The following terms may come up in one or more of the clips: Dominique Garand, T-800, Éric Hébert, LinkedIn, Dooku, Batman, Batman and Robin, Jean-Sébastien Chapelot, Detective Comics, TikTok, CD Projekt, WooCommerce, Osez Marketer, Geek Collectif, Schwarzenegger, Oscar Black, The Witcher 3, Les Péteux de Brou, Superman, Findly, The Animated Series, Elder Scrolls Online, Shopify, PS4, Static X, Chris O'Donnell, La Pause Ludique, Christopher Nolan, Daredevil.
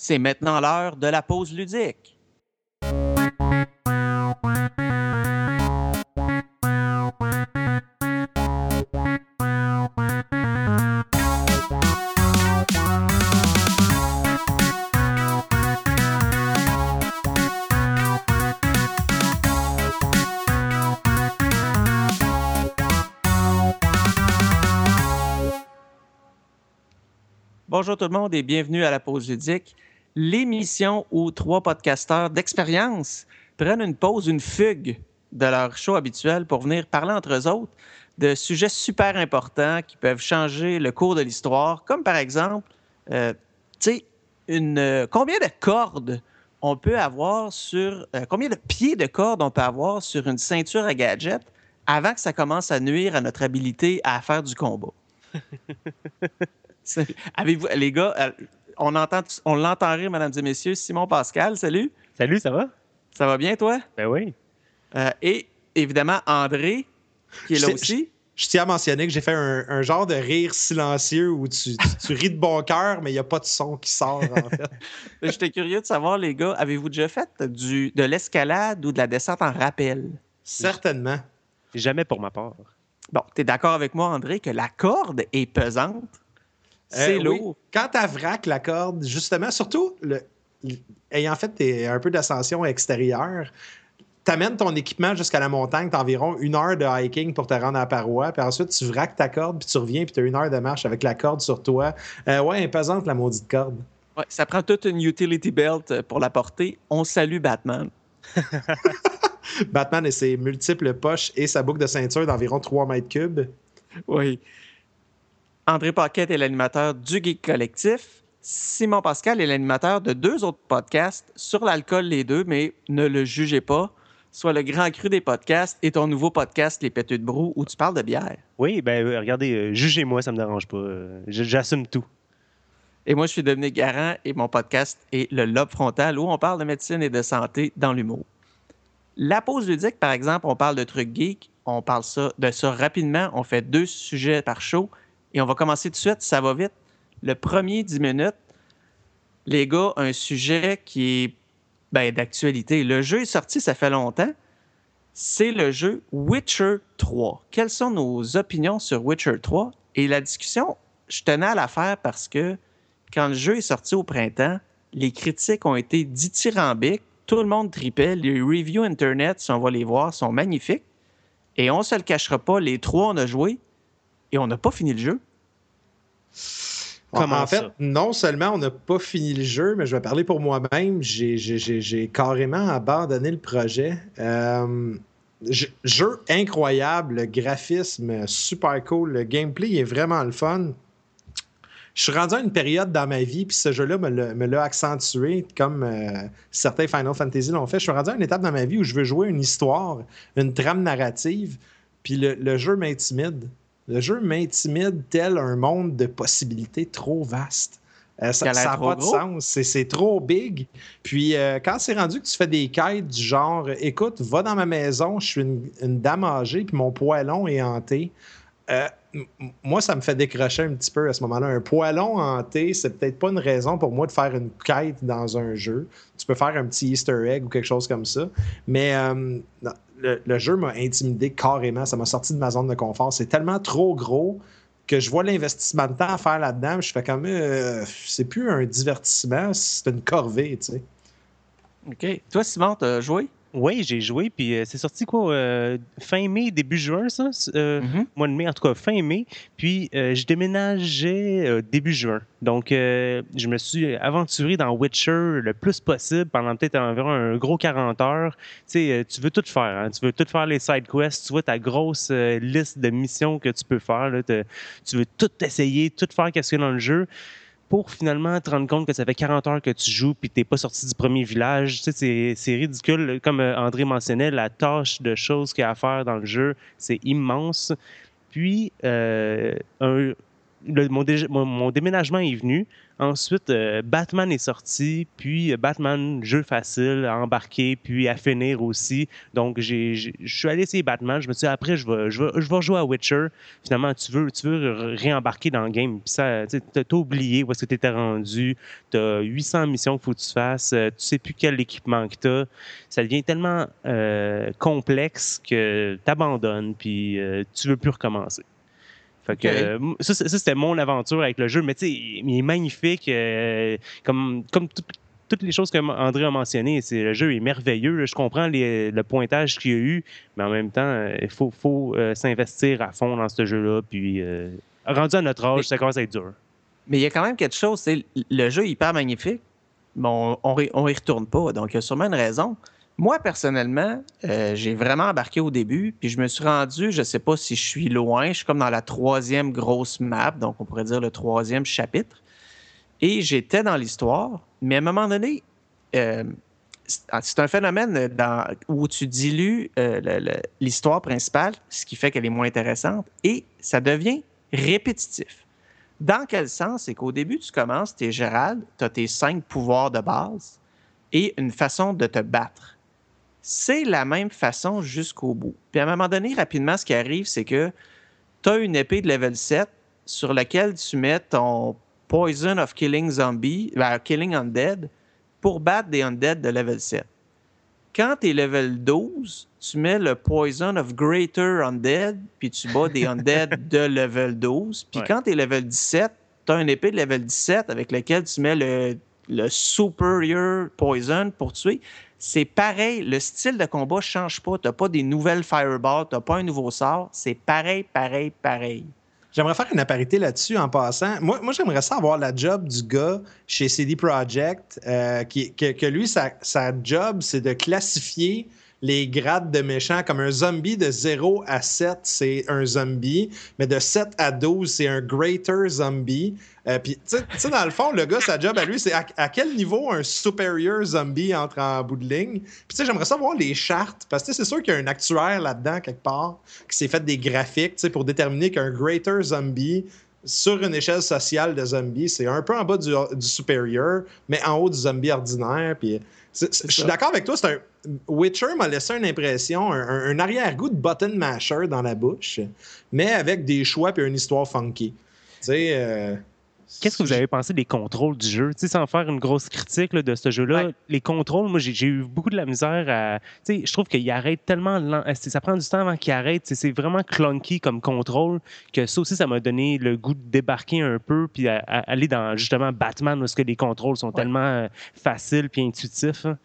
C'est maintenant l'heure de la pause ludique. Bonjour tout le monde et bienvenue à La Pause Ludique, l'émission où trois podcasteurs d'expérience prennent une pause, une fugue de leur show habituel pour venir parler entre eux autres de sujets super importants qui peuvent changer le cours de l'histoire, comme par exemple, combien de cordes on peut avoir sur, combien de pieds de cordes on peut avoir sur une ceinture à gadgets avant que ça commence à nuire à notre habilité à faire du combat. Avez-vous, les gars, on l'entend rire, mesdames et messieurs, Simon Pascal, salut. Salut, ça va? Ça va bien, toi? Ben oui. Et évidemment, André, qui est là aussi. Je tiens à mentionner que j'ai fait un genre de rire silencieux où tu ris de bon cœur, mais il n'y a pas de son qui sort, en fait. J'étais curieux de savoir, les gars, avez-vous déjà fait de l'escalade ou de la descente en rappel? Certainement. Jamais pour ma part. Bon, t'es d'accord avec moi, André, que la corde est pesante? C'est lourd. Oui. Quand tu avraques la corde, justement, surtout ayant fait un peu d'ascension extérieure, tu amènes ton équipement jusqu'à la montagne, tu as environ 1 heure de hiking pour te rendre à la paroi, puis ensuite tu vraques ta corde, puis tu reviens, puis tu as 1 heure de marche avec la corde sur toi. Ouais, pesante la maudite corde. Ouais, ça prend toute une utility belt pour la porter. On salue Batman. Batman et ses multiples poches et sa boucle de ceinture d'environ 3 mètres cubes. Oui. André Paquette est l'animateur du Geek Collectif. Simon Pascal est l'animateur de 2 autres podcasts sur l'alcool, les deux, mais ne le jugez pas. Soit le grand cru des podcasts et ton nouveau podcast, Les Péteux de Brou, où tu parles de bière. Oui, bien, regardez, jugez-moi, ça ne me dérange pas. J'assume tout. Et moi, je suis Dominique Garand et mon podcast est Le Lobe Frontal, où on parle de médecine et de santé dans l'humour. La pause ludique, par exemple, on parle de trucs geeks. On parle de ça rapidement. On fait 2 sujets par show. Et on va commencer tout de suite, ça va vite. Le premier 10 minutes, les gars, un sujet qui est d'actualité. Le jeu est sorti, ça fait longtemps. C'est le jeu Witcher 3. Quelles sont nos opinions sur Witcher 3? Et la discussion, je tenais à la faire parce que quand le jeu est sorti au printemps, les critiques ont été dithyrambiques. Tout le monde tripait. Les reviews Internet, si on va les voir, sont magnifiques. Et on ne se le cachera pas, les trois, on a joué. Et on n'a pas fini le jeu. Comment en fait, ça? Non seulement on n'a pas fini le jeu, mais je vais parler pour moi-même. J'ai carrément abandonné le projet. Jeu incroyable, le graphisme super cool, le gameplay est vraiment le fun. Je suis rendu à une période dans ma vie, puis ce jeu-là me l'a accentué, comme certains Final Fantasy l'ont fait. Je suis rendu à une étape dans ma vie où je veux jouer une histoire, une trame narrative, puis le jeu m'intimide. Le jeu m'intimide tel un monde de possibilités trop vaste. Ça n'a pas de sens. C'est trop big. Puis quand c'est rendu que tu fais des quêtes du genre « Écoute, va dans ma maison, je suis une dame âgée, puis mon poêlon est hanté. » Moi, ça me fait décrocher un petit peu à ce moment-là. Un poêlon hanté, c'est peut-être pas une raison pour moi de faire une quête dans un jeu. Tu peux faire un petit Easter egg ou quelque chose comme ça. Mais... Le jeu m'a intimidé carrément. Ça m'a sorti de ma zone de confort. C'est tellement trop gros que je vois l'investissement de temps à faire là-dedans. Je fais comme... c'est plus un divertissement, c'est une corvée, tu sais. OK. Toi, Simon, t'as joué? Oui, j'ai joué. Puis c'est sorti quoi? Fin mai, début juin, ça? Mois de mai, en tout cas, fin mai. Puis je déménageais début juin. Donc, je me suis aventuré dans Witcher le plus possible pendant peut-être environ un gros 40 heures. Tu sais, tu veux tout faire. Hein? Tu veux tout faire les side quests. Tu vois ta grosse liste de missions que tu peux faire. Là, tu veux tout essayer, tout faire qu'est-ce qu'il y a dans le jeu, pour finalement te rendre compte que ça fait 40 heures que tu joues puis que tu n'es pas sorti du premier village. Tu sais, c'est ridicule. Comme André mentionnait, la tâche de choses qu'il y a à faire dans le jeu, c'est immense. Puis, Mon déménagement est venu. Ensuite, Batman est sorti, puis Batman, jeu facile à embarquer, puis à finir aussi. Donc, je suis allé essayer Batman. Je me suis dit, après, je vais jouer à Witcher. Finalement, tu veux réembarquer dans le game. Puis ça, t'as oublié où est-ce que tu étais rendu. T'as 800 missions qu'il faut que tu fasses. Tu sais plus quel équipement que t'as. Ça devient tellement complexe que t'abandonnes, puis tu veux plus recommencer. Fait que, ça, c'était mon aventure avec le jeu. Mais tu sais, il est magnifique. Comme toutes les choses que André a mentionnées, le jeu est merveilleux. Je comprends le pointage qu'il y a eu, mais en même temps, il faut s'investir à fond dans ce jeu-là. Puis, rendu à notre âge, ça commence à être dur. Mais il y a quand même quelque chose. C'est, le jeu est hyper magnifique, mais on y retourne pas. Donc, il y a sûrement une raison. Moi, personnellement, j'ai vraiment embarqué au début, puis je me suis rendu, je ne sais pas si je suis loin, je suis comme dans la troisième grosse map, donc on pourrait dire le troisième chapitre, et j'étais dans l'histoire, mais à un moment donné, c'est un phénomène où tu dilues l'histoire principale, ce qui fait qu'elle est moins intéressante, et ça devient répétitif. Dans quel sens? C'est qu'au début, tu commences, tu es Gérald, tu as tes 5 pouvoirs de base et une façon de te battre. C'est la même façon jusqu'au bout. Puis à un moment donné, rapidement, ce qui arrive, c'est que tu as une épée de level 7 sur laquelle tu mets ton Poison of Killing Undead pour battre des Undead de level 7. Quand tu es level 12, tu mets le Poison of Greater Undead, puis tu bats des Undead de level 12. Puis quand tu es level 17, tu as une épée de level 17 avec laquelle tu mets le Superior Poison pour tuer. C'est pareil, le style de combat ne change pas. Tu n'as pas des nouvelles fireballs, tu n'as pas un nouveau sort. C'est pareil. J'aimerais faire une aparté là-dessus en passant. Moi, j'aimerais ça avoir la job du gars chez CD Projekt, que lui, sa job, c'est de classifier les grades de méchants comme un zombie de 0 à 7, c'est un zombie, mais de 7 à 12, c'est un greater zombie. Puis, tu sais, dans le fond, le gars, sa job à lui, c'est à quel niveau un superior zombie entre en bout de ligne. Puis, tu sais, j'aimerais savoir les chartes, parce que c'est sûr qu'il y a un actuaire là-dedans, quelque part, qui s'est fait des graphiques, tu sais, pour déterminer qu'un greater zombie, sur une échelle sociale de zombies, c'est un peu en bas du supérieur, mais en haut du zombie ordinaire. Puis, je suis d'accord avec toi, c'est un. Witcher m'a laissé une impression, un arrière-goût de button masher dans la bouche, mais avec des choix et une histoire funky. Tu sais. Qu'est-ce que vous avez pensé des contrôles du jeu? T'sais, sans faire une grosse critique là, de ce jeu-là, les contrôles, moi, j'ai eu beaucoup de la misère à... Je trouve qu'il arrête tellement lent. Ça prend du temps avant qu'il arrête. C'est vraiment clunky comme contrôle que ça aussi, ça m'a donné le goût de débarquer un peu puis aller dans, justement, Batman parce que les contrôles sont tellement faciles puis intuitifs. Hein.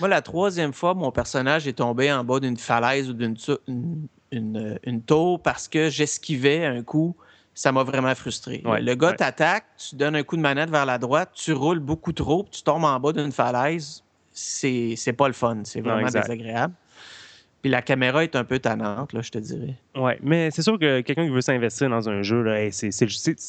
Moi, la troisième fois, mon personnage est tombé en bas d'une falaise ou d'une tour parce que j'esquivais un coup. Ça m'a vraiment frustré. Ouais, le gars t'attaque, tu donnes un coup de manette vers la droite, tu roules beaucoup trop, puis tu tombes en bas d'une falaise. C'est pas le fun. C'est vraiment désagréable. Puis la caméra est un peu tannante, là, je te dirais. Oui, mais c'est sûr que quelqu'un qui veut s'investir dans un jeu, là, c'est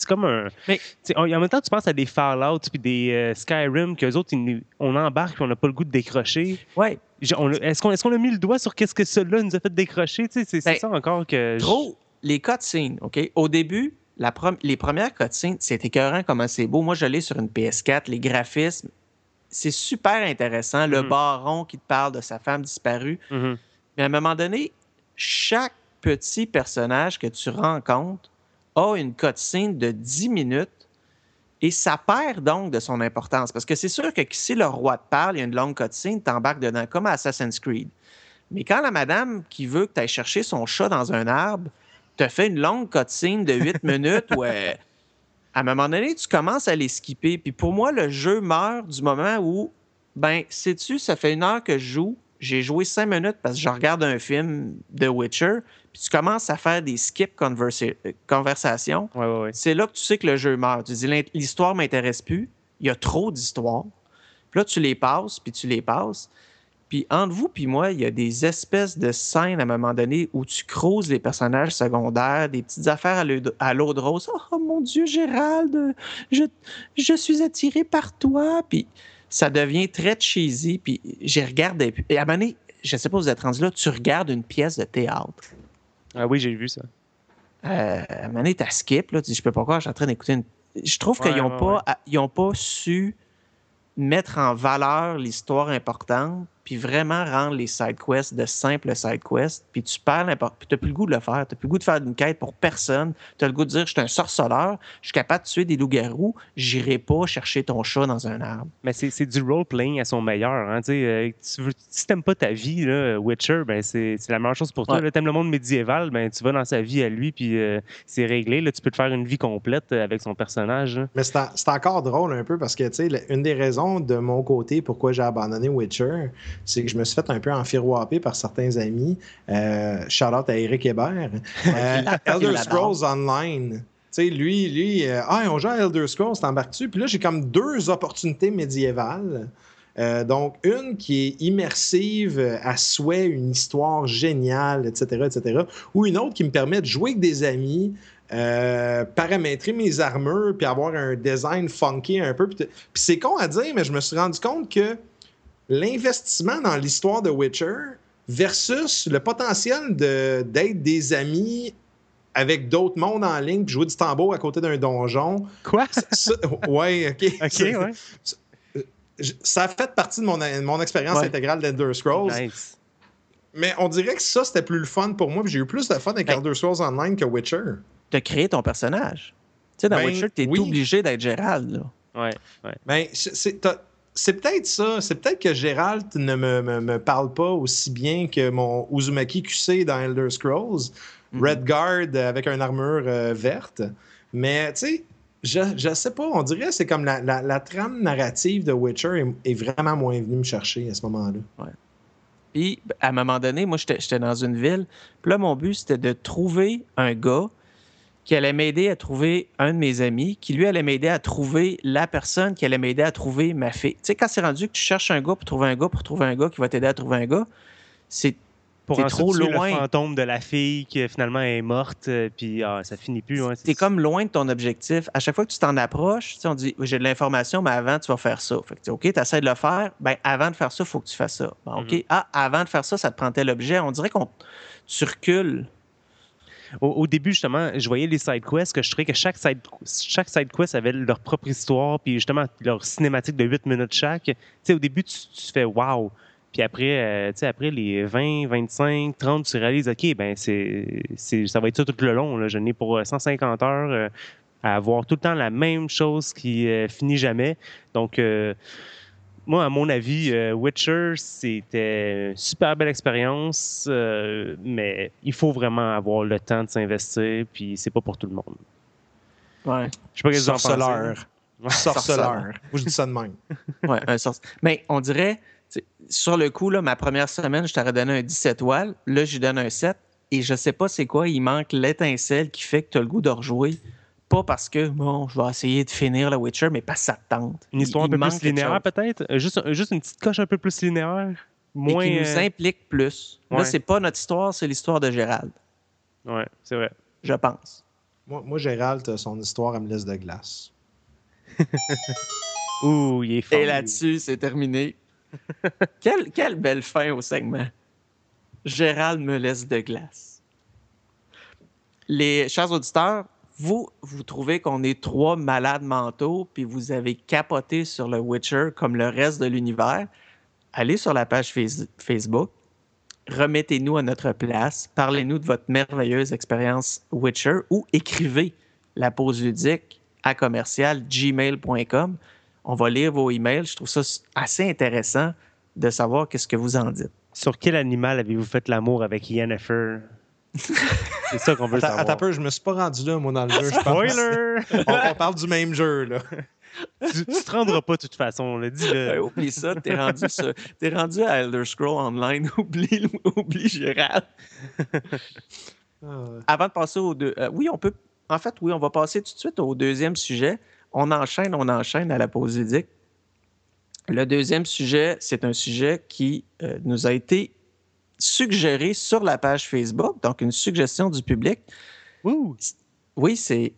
comme un... Mais, en même temps, tu penses à des Fallout puis des Skyrim qu'eux autres, on embarque puis on n'a pas le goût de décrocher. Oui. Est-ce qu'on a mis le doigt sur qu'est-ce que cela nous a fait décrocher? C'est ça encore que... Trop! Les cutscenes, OK? Au début, les premières cutscenes, c'est écœurant comment c'est beau. Moi, je l'ai sur une PS4, les graphismes, c'est super intéressant. Le baron qui te parle de sa femme disparue. Mm-hmm. Mais à un moment donné, chaque petit personnage que tu rencontres a une cutscene de 10 minutes et ça perd donc de son importance. Parce que c'est sûr que si le roi te parle, il y a une longue cutscene, t'embarques dedans, comme à Assassin's Creed. Mais quand la madame qui veut que tu ailles chercher son chat dans un arbre... Tu as fait une longue cutscene de 8 minutes où, à un moment donné, tu commences à les skipper. Puis pour moi, le jeu meurt du moment où, sais-tu, ça fait une heure que je joue, j'ai joué 5 minutes parce que je regarde un film de Witcher, puis tu commences à faire des skip conversations. Ouais. C'est là que tu sais que le jeu meurt. Tu dis, l'histoire ne m'intéresse plus, il y a trop d'histoires. Puis là, tu les passes. Puis entre vous puis moi, il y a des espèces de scènes à un moment donné où tu creuses les personnages secondaires, des petites affaires à l'eau de rose. « Oh mon Dieu, Gérald, je suis attiré par toi. » Puis ça devient très cheesy. Puis j'ai regardé. Et à un moment donné, je ne sais pas, vous êtes rendu là, tu regardes une pièce de théâtre. Ah oui, j'ai vu ça. à un moment donné, t'as skip, là, tu dis, je peux pas croire, je suis en train d'écouter une... Je trouve qu'ils n'ont pas su mettre en valeur l'histoire importante, puis vraiment rendre les side quests de simples side quests, puis tu perds l'importance, puis t'as plus le goût de le faire, t'as plus le goût de faire une quête pour personne, t'as le goût de dire, je suis un sorceleur, je suis capable de tuer des loups-garous, j'irai pas chercher ton chat dans un arbre. Mais c'est du role-playing à son meilleur, hein, si t'aimes pas ta vie, là, Witcher, ben c'est la meilleure chose pour toi, là, t'aimes le monde médiéval, ben tu vas dans sa vie à lui, puis c'est réglé, là, tu peux te faire une vie complète avec son personnage, là. Mais c'est encore drôle un peu, parce que, tu sais, une des raisons de mon côté pourquoi j'ai abandonné Witcher, c'est que je me suis fait un peu enfirouapper par certains amis. Shout-out à Éric Hébert. Elder Scrolls Online. Tu sais, lui, on joue à Elder Scrolls, t'embarques-tu? Puis là, j'ai comme 2 opportunités médiévales. Donc, une qui est immersive à souhait, une histoire géniale, etc., etc. Ou une autre qui me permet de jouer avec des amis, paramétrer mes armures, puis avoir un design funky un peu. Puis c'est con à dire, mais je me suis rendu compte que l'investissement dans l'histoire de Witcher versus le potentiel d'être des amis avec d'autres mondes en ligne puis jouer du tambour à côté d'un donjon. Quoi? Ça a fait partie de mon expérience intégrale d'Elder Scrolls. Nice. Mais on dirait que ça, c'était plus le fun pour moi, puis j'ai eu plus de fun avec Elder Scrolls Online que Witcher. T'as créé ton personnage. Tu sais, dans Witcher, t'es obligé d'être Geralt, là. Oui. Mais c'est peut-être ça. C'est peut-être que Geralt ne me parle pas aussi bien que mon Uzumaki QC dans Elder Scrolls. Mm-hmm. Red Guard avec une armure verte. Mais tu sais, je sais pas. On dirait que c'est comme la trame narrative de Witcher est vraiment moins venue me chercher à ce moment-là. Ouais. Puis, à un moment donné, moi, j'étais dans une ville. Puis là, mon but, c'était de trouver un gars qui allait m'aider à trouver un de mes amis, qui lui allait m'aider à trouver la personne qui allait m'aider à trouver ma fille. Tu sais, quand c'est rendu que tu cherches un gars pour trouver un gars, qui va t'aider à trouver un gars, c'est pour trop loin. Le fantôme de la fille qui finalement est morte, puis ça finit plus. Hein, t'es comme loin de ton objectif. À chaque fois que tu t'en approches, tu sais, on dit j'ai de l'information, mais avant, tu vas faire ça. Fait que tu OK, t'essaies de le faire. Ben avant de faire ça, il faut que tu fasses ça. Ben, OK, avant de faire ça, ça te prend tel objet. On dirait qu'on tu recules. Au début, justement, je voyais les side quests que je trouvais que chaque side quest avait leur propre histoire, puis justement leur cinématique de 8 minutes chaque. Tu sais, au début, tu fais wow. Puis après, tu sais, après les 20, 25, 30, tu réalises, OK, ben ça va être ça tout le long. Là. Je n'ai pour 150 heures à avoir tout le temps la même chose qui finit jamais. Donc, moi, à mon avis, Witcher, c'était une super belle expérience, mais il faut vraiment avoir le temps de s'investir, puis c'est pas pour tout le monde. Ouais. Je sais pas qu'est-ce que vous en pensez. Sorceleur. Je dis ça de même. Ouais, un sorceleur. Mais on dirait, sur le coup, là, ma première semaine, je t'aurais donné un 10 étoiles, là, je lui donne un 7, et je sais pas c'est quoi, il manque l'étincelle qui fait que t'as le goût de rejouer. Pas parce que, bon, je vais essayer de finir le Witcher, mais parce que ça te tente. Une histoire un peu plus linéaire, peut-être? Juste une petite coche un peu plus linéaire? Moins... Et qui nous implique plus. Ouais. Là, c'est pas notre histoire, c'est l'histoire de Gérald. Oui, c'est vrai. Je pense. Moi, Gérald, son histoire, elle me laisse de glace. Ouh, il est fort. Et là-dessus, c'est terminé. Quelle belle fin au segment. Gérald me laisse de glace. Les chers auditeurs, Vous trouvez qu'on est 3 malades mentaux, puis vous avez capoté sur le Witcher comme le reste de l'univers. Allez sur la page Facebook, remettez-nous à notre place, parlez-nous de votre merveilleuse expérience Witcher ou écrivez la pause ludique à @gmail.com. On va lire vos emails. Je trouve ça assez intéressant de savoir qu'est-ce que vous en dites. Sur quel animal avez-vous fait l'amour avec Yennefer? C'est ça qu'on veut savoir. Attends un peu, je me suis pas rendu là, moi, dans le jeu. Spoiler! On parle du même jeu, là. Tu te rendras pas, de toute façon, là. Dis-le. Ben, oublie ça, t'es rendu à Elder Scrolls Online. Oublie Gérald. Avant de passer aux deux... on va passer tout de suite au deuxième sujet. On enchaîne à la pause ludique. Le deuxième sujet, c'est un sujet qui nous a été suggéré sur la page Facebook, donc une suggestion du public. Ouh. Oui, c'est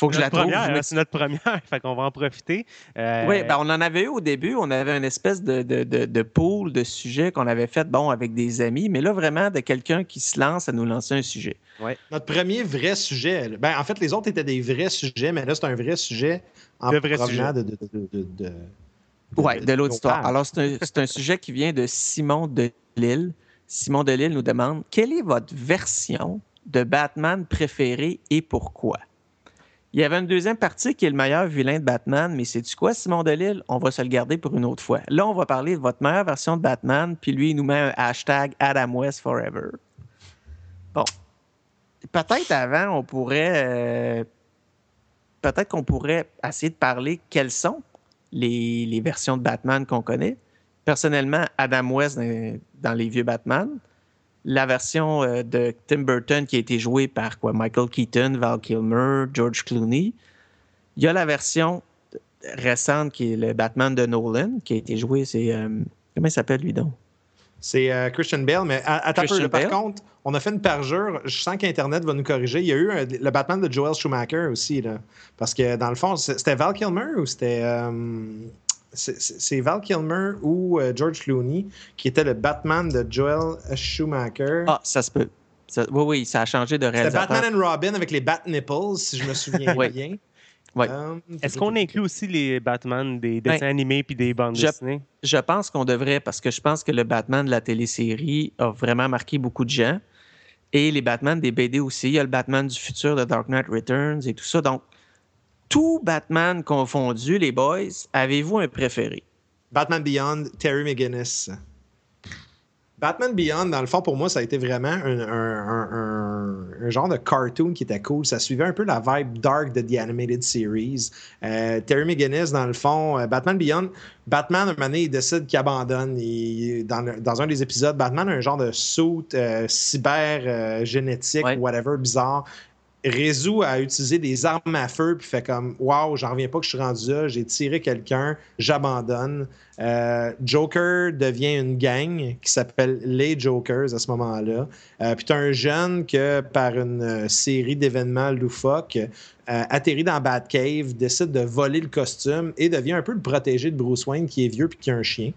faut que notre je la première, trouve. C'est notre première, fait qu'on va en profiter. Oui, ben on en avait eu au début, on avait une espèce de pool de sujets qu'on avait fait, bon, avec des amis, mais là, vraiment, de quelqu'un qui se lance à nous lancer un sujet. Ouais. Notre premier vrai sujet, ben en fait, les autres étaient des vrais sujets, mais là, c'est un vrai sujet en provenant de oui, de l'auditoire. Alors, c'est un sujet qui vient de Simon Delille. Simon Delille nous demande « Quelle est votre version de Batman préférée et pourquoi? » Il y avait une deuxième partie qui est le meilleur vilain de Batman, mais sais-tu quoi, Simon Delille? On va se le garder pour une autre fois. Là, on va parler de votre meilleure version de Batman, puis lui, il nous met un hashtag Adam West Forever. Bon. Peut-être avant, on pourrait... peut-être qu'on pourrait essayer de parler quels sont les versions de Batman qu'on connaît. Personnellement, Adam West dans les vieux Batman. La version de Tim Burton qui a été jouée par Michael Keaton, Val Kilmer, George Clooney. Il y a la version récente qui est le Batman de Nolan qui a été joué. C'est comment il s'appelle lui donc? C'est Christian Bale, mais à ta peu, par contre, on a fait une parjure. Je sens qu'Internet va nous corriger. Il y a eu le Batman de Joel Schumacher aussi, là, parce que dans le fond, c'était Val Kilmer ou c'était... c'est Val Kilmer ou George Clooney qui était le Batman de Joel Schumacher. Ah, ça se peut. Oui, ça a changé de réalisateur. C'était Batman and Robin avec les Bat-Nipples, si je me souviens bien. Ouais. Est-ce qu'on inclut aussi les Batman des dessins animés puis des bandes dessinées? Je pense qu'on devrait, parce que je pense que le Batman de la télésérie a vraiment marqué beaucoup de gens. Et les Batman des BD aussi. Il y a le Batman du futur de Dark Knight Returns et tout ça. Donc, tout Batman confondu, les boys, avez-vous un préféré? Batman Beyond, Terry McGinnis. Batman Beyond, dans le fond, pour moi, ça a été vraiment un genre de cartoon qui était cool. Ça suivait un peu la vibe dark de The Animated Series. Terry McGinnis, dans le fond, Batman Beyond, Batman, un moment donné, il décide qu'il abandonne. Dans un des épisodes, Batman a un genre de suit cyber-génétique, whatever, bizarre. Résout à utiliser des armes à feu puis fait comme « Wow, j'en reviens pas que je suis rendu là, j'ai tiré quelqu'un, j'abandonne. » Joker devient une gang qui s'appelle les Jokers à ce moment-là. Puis t'as un jeune que, par une série d'événements loufoques, atterrit dans Batcave, décide de voler le costume et devient un peu le protégé de Bruce Wayne qui est vieux puis qui a un chien.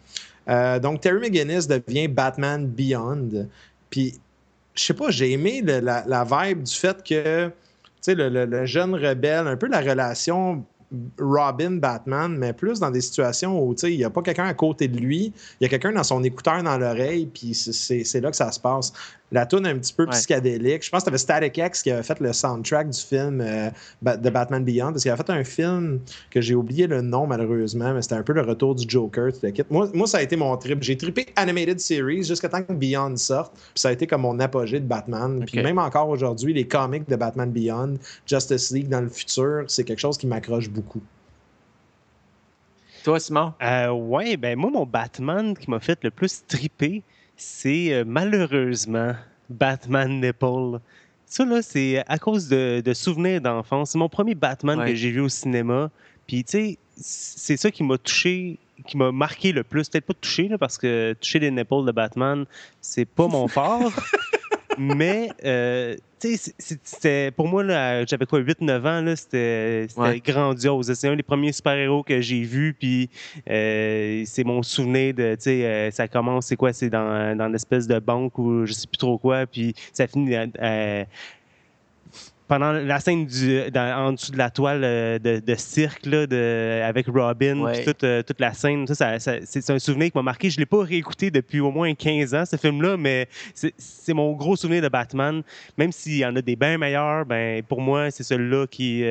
Donc Terry McGinnis devient Batman Beyond. Puis je sais pas, j'ai aimé la vibe du fait que, tu sais, le jeune rebelle, un peu la relation Robin-Batman, mais plus dans des situations où, tu sais, il n'y a pas quelqu'un à côté de lui, il y a quelqu'un dans son écouteur dans l'oreille, puis c'est là que ça se passe. La toune un petit peu psychédélique. Je pense que t'avais Static X qui avait fait le soundtrack du film de Batman Beyond, parce qu'il avait fait un film que j'ai oublié le nom, malheureusement, mais c'était un peu le retour du Joker. Moi, ça a été mon trip. J'ai trippé Animated Series jusqu'à temps que Beyond sorte, puis ça a été comme mon apogée de Batman. Okay. Puis même encore aujourd'hui, les comics de Batman Beyond, Justice League dans le futur, c'est quelque chose qui m'accroche beaucoup. Toi, Simon? Oui, ben moi, mon Batman qui m'a fait le plus tripper, c'est malheureusement Batman Nipple. Ça, là, c'est à cause de souvenirs d'enfance. C'est mon premier Batman que j'ai vu au cinéma. Puis, tu sais, c'est ça qui m'a touché, qui m'a marqué le plus. Peut-être pas touché, là, parce que toucher les nipples de Batman, c'est pas mon fort. Mais, tu sais, c'était pour moi, là, j'avais 8-9 ans, là, c'était grandiose. C'est un des premiers super-héros que j'ai vu, puis c'est mon souvenir de, tu sais, ça commence, c'est quoi, c'est dans l'espèce de banque ou je sais plus trop quoi, puis ça finit pendant la scène en dessous de la toile de cirque là, avec Robin, toute la scène, ça, c'est un souvenir qui m'a marqué. Je ne l'ai pas réécouté depuis au moins 15 ans, ce film-là, mais c'est mon gros souvenir de Batman. Même s'il y en a des bien meilleurs, ben, pour moi, c'est celui-là qui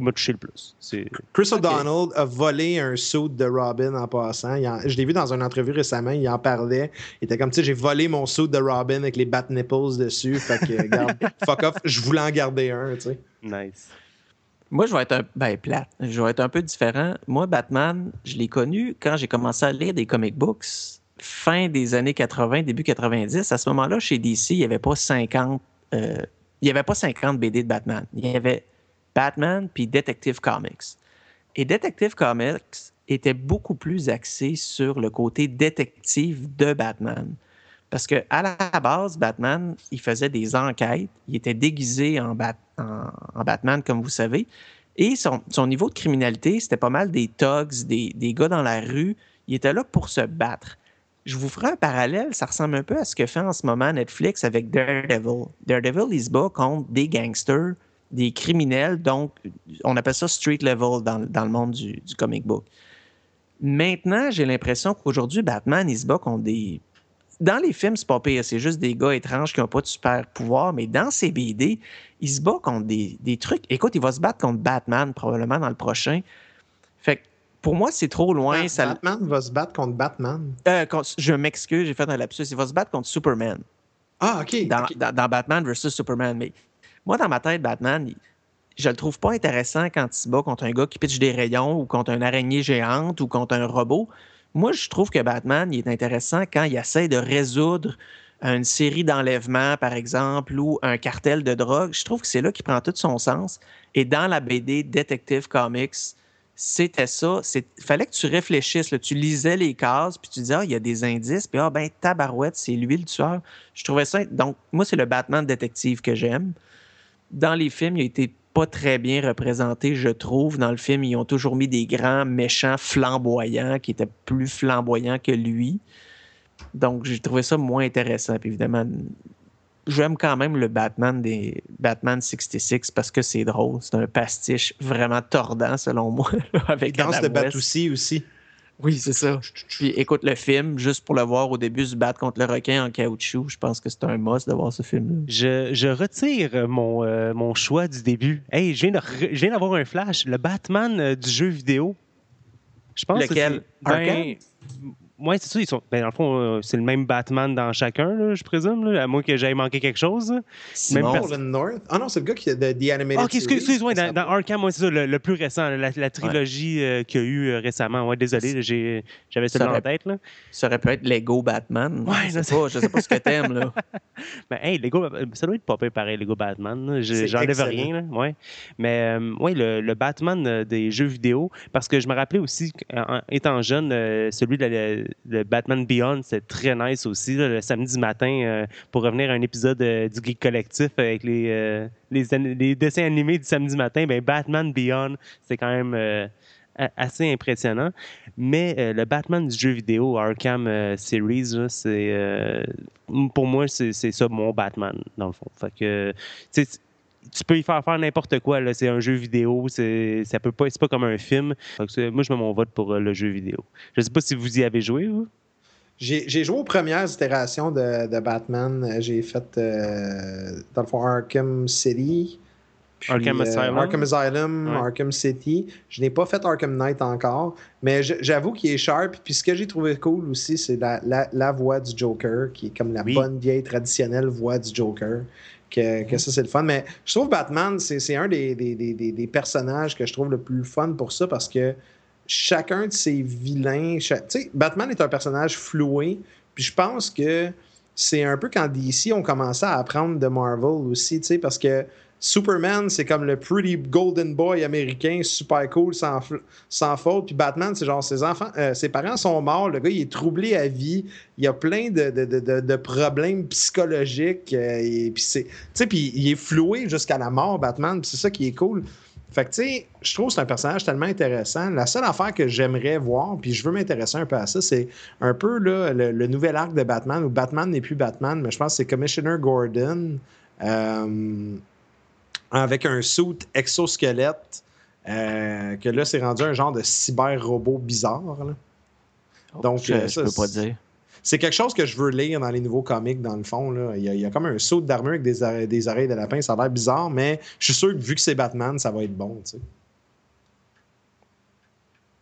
m'a touché le plus. Chris O'Donnell a volé un suit de Robin en passant. Je l'ai vu dans une entrevue récemment, il en parlait. Il était comme, tu sais, j'ai volé mon suit de Robin avec les bat-nipples dessus. Fait que, regarde, fuck off, je voulais en garder un, tu sais. Nice. Moi, je vais être plate. Je vais être un peu différent. Moi, Batman, je l'ai connu quand j'ai commencé à lire des comic books fin des années 80, début 90. À ce moment-là, chez DC, il n'y avait pas 50 BD de Batman. Il y avait Batman puis Detective Comics. Et Detective Comics était beaucoup plus axé sur le côté détective de Batman. Parce qu'à la base, Batman, il faisait des enquêtes. Il était déguisé en Batman, comme vous savez. Et son niveau de criminalité, c'était pas mal des thugs, des gars dans la rue. Il était là pour se battre. Je vous ferai un parallèle, ça ressemble un peu à ce que fait en ce moment Netflix avec Daredevil. Daredevil, il se bat contre des gangsters, des criminels, donc on appelle ça street level dans le monde du comic book. Maintenant, j'ai l'impression qu'aujourd'hui, Batman, il se bat contre des... Dans les films, c'est pas pire, c'est juste des gars étranges qui n'ont pas de super pouvoir, mais dans ces BD, il se bat contre des trucs. Écoute, il va se battre contre Batman probablement dans le prochain. Fait que pour moi, c'est trop loin. Batman va se battre contre Batman? Je m'excuse, j'ai fait un lapsus. Il va se battre contre Superman. Ah, OK. Dans Batman versus Superman. Mais moi, dans ma tête, Batman, je le trouve pas intéressant quand il se bat contre un gars qui pitche des rayons ou contre une araignée géante ou contre un robot. Moi, je trouve que Batman, il est intéressant quand il essaie de résoudre une série d'enlèvements, par exemple, ou un cartel de drogue. Je trouve que c'est là qu'il prend tout son sens. Et dans la BD Detective Comics, c'était ça. Il fallait que tu réfléchisses. Là. Tu lisais les cases, puis tu disais, il y a des indices, puis tabarouette, c'est lui le tueur. Je trouvais ça... Donc, moi, c'est le Batman détective que j'aime. Dans les films, il a été pas très bien représenté, je trouve. Dans le film, ils ont toujours mis des grands méchants flamboyants qui étaient plus flamboyants que lui. Donc, j'ai trouvé ça moins intéressant. Puis évidemment, j'aime quand même le Batman des Batman 66 parce que c'est drôle. C'est un pastiche vraiment tordant, selon moi, avec Adam West. Il danse le Bat-Outil aussi. Oui, c'est ça. Puis écoute le film, juste pour le voir au début se battre contre le requin en caoutchouc. Je pense que c'est un must de voir ce film-là. Je retire mon choix du début. Hey, je viens d'avoir un flash. Le Batman du jeu vidéo. Je pense lequel? Que c'est... Oui, c'est ça. Ils sont, dans le fond, c'est le même Batman dans chacun, là, je présume, là, à moins que j'aille manquer quelque chose. Simon North. Ah non, c'est le gars qui a The Animated Series. OK, excuse-moi, dans Arkham, ouais, c'est ça, le plus récent, la trilogie qu'il y a eu récemment. Ouais, désolé, j'avais ça en tête. Là. Ça aurait pu être Lego Batman. Ouais, je sais pas ce que t'aimes. Là. Mais hey, Lego, ça doit être pas pareil, Lego Batman. J'enlève rien. Là, ouais. Mais oui, le Batman des jeux vidéo, parce que je me rappelais aussi, étant jeune, celui de le Batman Beyond, c'est très nice aussi, là, le samedi matin, pour revenir à un épisode du Geek Collectif avec les dessins animés du samedi matin. Ben Batman Beyond, c'est quand même assez impressionnant. Mais le Batman du jeu vidéo, Arkham Series, là, c'est pour moi, c'est ça mon Batman, dans le fond. Fait que, tu peux y faire n'importe quoi. Là. C'est un jeu vidéo. C'est pas comme un film. Moi, je mets mon vote pour le jeu vidéo. Je ne sais pas si vous y avez joué. Vous? J'ai joué aux premières itérations de Batman. J'ai fait, dans le fond, Arkham City. Puis, Arkham Asylum, ouais. Arkham City. Je n'ai pas fait Arkham Knight encore. Mais j'avoue qu'il est sharp. Puis ce que j'ai trouvé cool aussi, c'est la voix du Joker, qui est comme la bonne vieille traditionnelle voix du Joker. Que ça, c'est le fun. Mais je trouve Batman, c'est un des personnages que je trouve le plus fun pour ça parce que chacun de ses vilains... Tu sais, Batman est un personnage floué. Puis je pense que c'est un peu quand DC ont commencé à apprendre de Marvel aussi, tu sais, parce que Superman, c'est comme le pretty golden boy américain, super cool, sans faute. Puis Batman, c'est genre ses parents sont morts, le gars, il est troublé à vie, il a plein de problèmes psychologiques. Puis il est floué jusqu'à la mort, Batman, puis c'est ça qui est cool. Fait que, tu sais, je trouve que c'est un personnage tellement intéressant. La seule affaire que j'aimerais voir, puis je veux m'intéresser un peu à ça, c'est un peu là, le nouvel arc de Batman, où Batman n'est plus Batman, mais je pense que c'est Commissioner Gordon. Avec un suit exosquelette, que là, c'est rendu un genre de cyber-robot bizarre. Là. Donc, je peux pas dire. C'est quelque chose que je veux lire dans les nouveaux comics, dans le fond. Là. Il y a comme un suit d'armure avec des oreilles de lapin. Ça a l'air bizarre, mais je suis sûr que vu que c'est Batman, ça va être bon. Tu sais.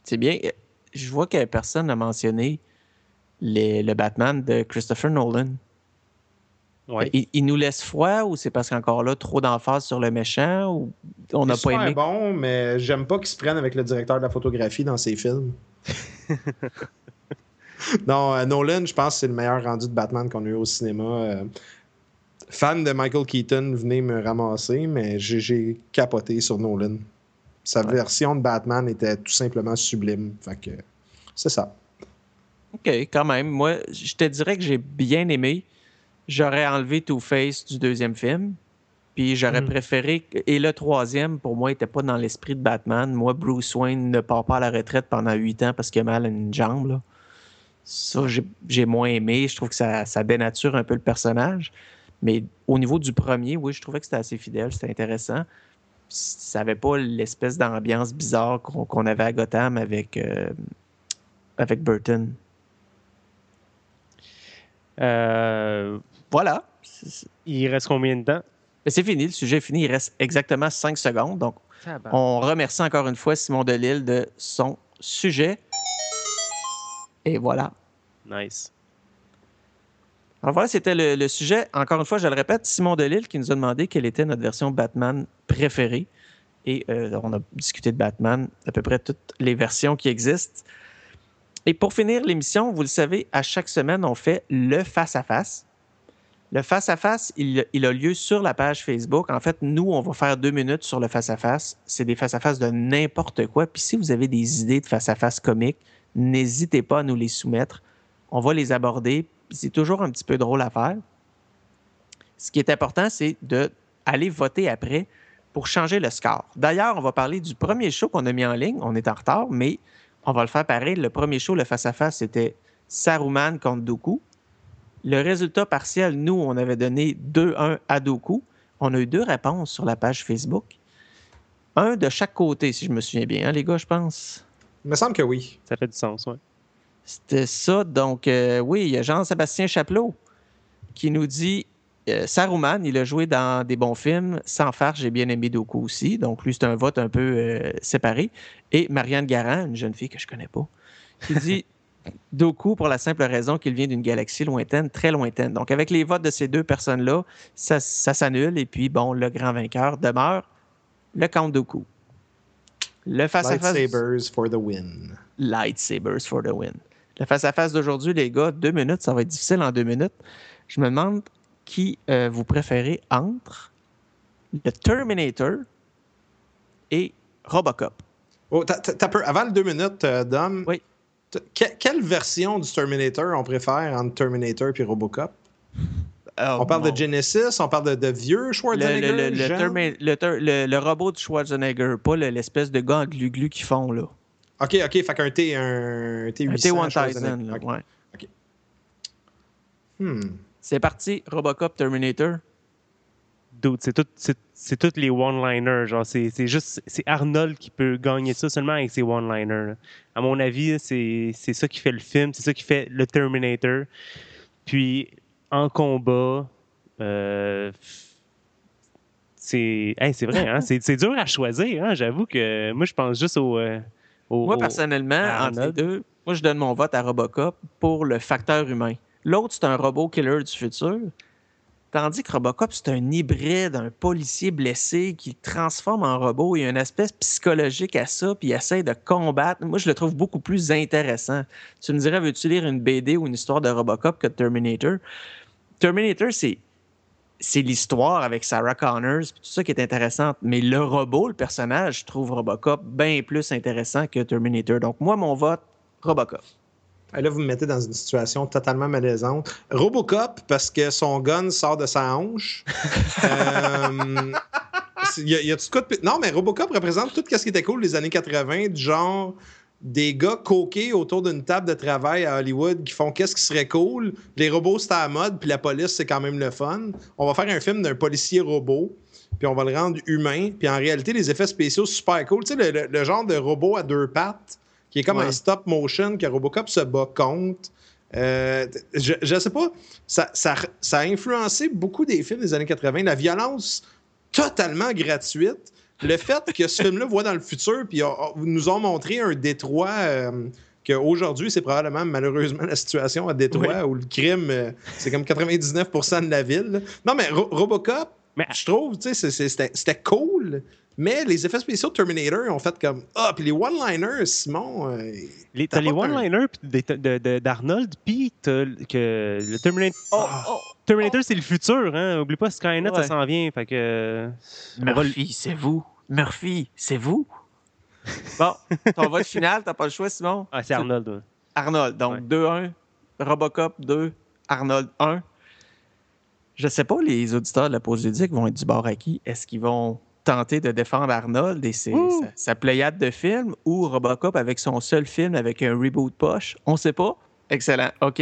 C'est bien. Je vois que personne n'a mentionné le Batman de Christopher Nolan. Ouais. Il nous laisse froid ou c'est parce qu'encore là, trop d'emphase sur le méchant ou on n'a pas aimé? C'est bon, mais j'aime pas qu'ils se prennent avec le directeur de la photographie dans ses films. Non, Nolan, je pense que c'est le meilleur rendu de Batman qu'on a eu au cinéma. Fan de Michael Keaton, venez me ramasser, mais j'ai capoté sur Nolan. Sa version de Batman était tout simplement sublime. Fait que c'est ça. OK, quand même. Moi, je te dirais que j'ai bien aimé. J'aurais enlevé Two-Face du deuxième film. Puis j'aurais préféré... Et le troisième, pour moi, n'était pas dans l'esprit de Batman. Moi, Bruce Wayne ne part pas à la retraite pendant 8 ans parce qu'il a mal à une jambe. Là. Ça, j'ai moins aimé. Je trouve que ça dénature un peu le personnage. Mais au niveau du premier, oui, je trouvais que c'était assez fidèle. C'était intéressant. Ça n'avait pas l'espèce d'ambiance bizarre qu'on avait à Gotham avec Burton. Voilà. Il reste combien de temps? C'est fini, le sujet est fini. Il reste exactement 5 secondes. Donc, on remercie encore une fois Simon Delille de son sujet. Et voilà. Nice. Alors voilà, c'était le sujet. Encore une fois, je le répète, Simon Delille qui nous a demandé quelle était notre version Batman préférée. Et on a discuté de Batman, à peu près toutes les versions qui existent. Et pour finir l'émission, vous le savez, à chaque semaine, on fait le face-à-face. Le face-à-face, il a lieu sur la page Facebook. En fait, nous, on va faire 2 minutes sur le face-à-face. C'est des face-à-face de n'importe quoi. Puis si vous avez des idées de face-à-face comiques, n'hésitez pas à nous les soumettre. On va les aborder. C'est toujours un petit peu drôle à faire. Ce qui est important, c'est d'aller voter après pour changer le score. D'ailleurs, on va parler du premier show qu'on a mis en ligne. On est en retard, mais on va le faire pareil. Le premier show, le face-à-face, c'était Saruman contre Dooku. Le résultat partiel, nous, on avait donné 2-1 à Dooku. On a eu 2 réponses sur la page Facebook. 1 de chaque côté, si je me souviens bien, hein, les gars, je pense. Il me semble que oui. Ça fait du sens, oui. C'était ça. Donc, oui, il y a Jean-Sébastien Chapelot qui nous dit Saruman, il a joué dans des bons films. Sans farce, j'ai bien aimé Dooku aussi. Donc, lui, c'est un vote un peu séparé. Et Marianne Garand, une jeune fille que je ne connais pas, qui dit Dooku, pour la simple raison qu'il vient d'une galaxie lointaine, très lointaine. Donc, avec les votes de ces 2 personnes-là, ça s'annule. Et puis, bon, le grand vainqueur demeure le comte Dooku. Le face-à-face... Lightsabers for the win. Lightsabers for the win. Le face-à-face d'aujourd'hui, les gars, 2 minutes, ça va être difficile en 2 minutes. Je me demande qui vous préférez entre le Terminator et RoboCop. Oh, t'as peu... Avant les 2 minutes, Dom... Oui. Quelle version du Terminator on préfère entre Terminator et RoboCop? On parle de Genesis, on parle de vieux Schwarzenegger? Le robot de Schwarzenegger, pas l'espèce de gars en glu-glu qu'ils font, là. OK, fait qu'un T-800 Schwarzenegger. Là, okay. Ouais. Okay. C'est parti, RoboCop, Terminator. Dude, c'est tous les one-liners. Genre, c'est Arnold qui peut gagner ça seulement avec ses one-liners. À mon avis, c'est ça qui fait le film, c'est ça qui fait le Terminator. Puis, en combat, c'est vrai, hein? c'est dur à choisir. Hein? J'avoue que moi, je pense juste moi, personnellement, entre les deux, moi, je donne mon vote à RoboCop pour le facteur humain. L'autre, c'est un robot killer du futur. Tandis que RoboCop, c'est un hybride, un policier blessé qui le transforme en robot. Il y a une espèce psychologique à ça, puis il essaie de combattre. Moi, je le trouve beaucoup plus intéressant. Tu me dirais, veux-tu lire une BD ou une histoire de RoboCop que Terminator? Terminator, c'est l'histoire avec Sarah Connors, puis tout ça qui est intéressant. Mais le robot, le personnage, je trouve RoboCop bien plus intéressant que Terminator. Donc, moi, mon vote, RoboCop. Là, vous me mettez dans une situation totalement malaisante. RoboCop, parce que son gun sort de sa hanche. y a tout de... Non, mais RoboCop représente tout ce qui était cool des années 80, du genre des gars coqués autour d'une table de travail à Hollywood qui font qu'est-ce qui serait cool. Les robots, c'était à la mode, puis la police, c'est quand même le fun. On va faire un film d'un policier robot, puis on va le rendre humain. Puis en réalité, les effets spéciaux, super cool. Tu sais, le genre de robot à 2 pattes, qui est comme un stop-motion que RoboCop se bat contre. Je sais pas, ça a influencé beaucoup des films des années 80. La violence totalement gratuite. Le fait que ce film-là voit dans le futur, puis nous ont montré un Détroit qu'aujourd'hui, c'est probablement malheureusement la situation à Détroit où le crime, c'est comme 99% de la ville. Là. Non, mais RoboCop, je trouve, tu sais, c'était cool. Mais les effets spéciaux de Terminator ont fait comme « Ah, puis les one-liners, Simon... » T'as les one-liners d'Arnold, puis que le Terminator... Terminator, c'est le futur, hein? Oublie pas, Skynet, ça s'en vient, fait que... Murphy, c'est vous. Murphy, c'est vous. Bon, ton vote final, t'as pas le choix, Simon. Ah, c'est Arnold, ouais. Arnold. Donc, 2-1, Robocop 2, Arnold 1. Je ne sais pas, les auditeurs de la pause ludique vont être du bord à qui? Est-ce qu'ils vont tenter de défendre Arnold et sa pléiade de films ou Robocop avec son seul film avec un reboot poche? On ne sait pas. Excellent. OK.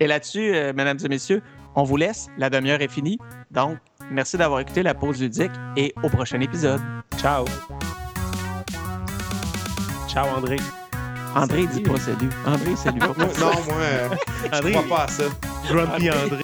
Et là-dessus, mesdames et messieurs, on vous laisse. La demi-heure est finie. Donc, merci d'avoir écouté la pause ludique et au prochain épisode. Ciao. Ciao, André. André, dis pas salut. André, salut. Non, moi, je crois pas à ça. Grumpy André.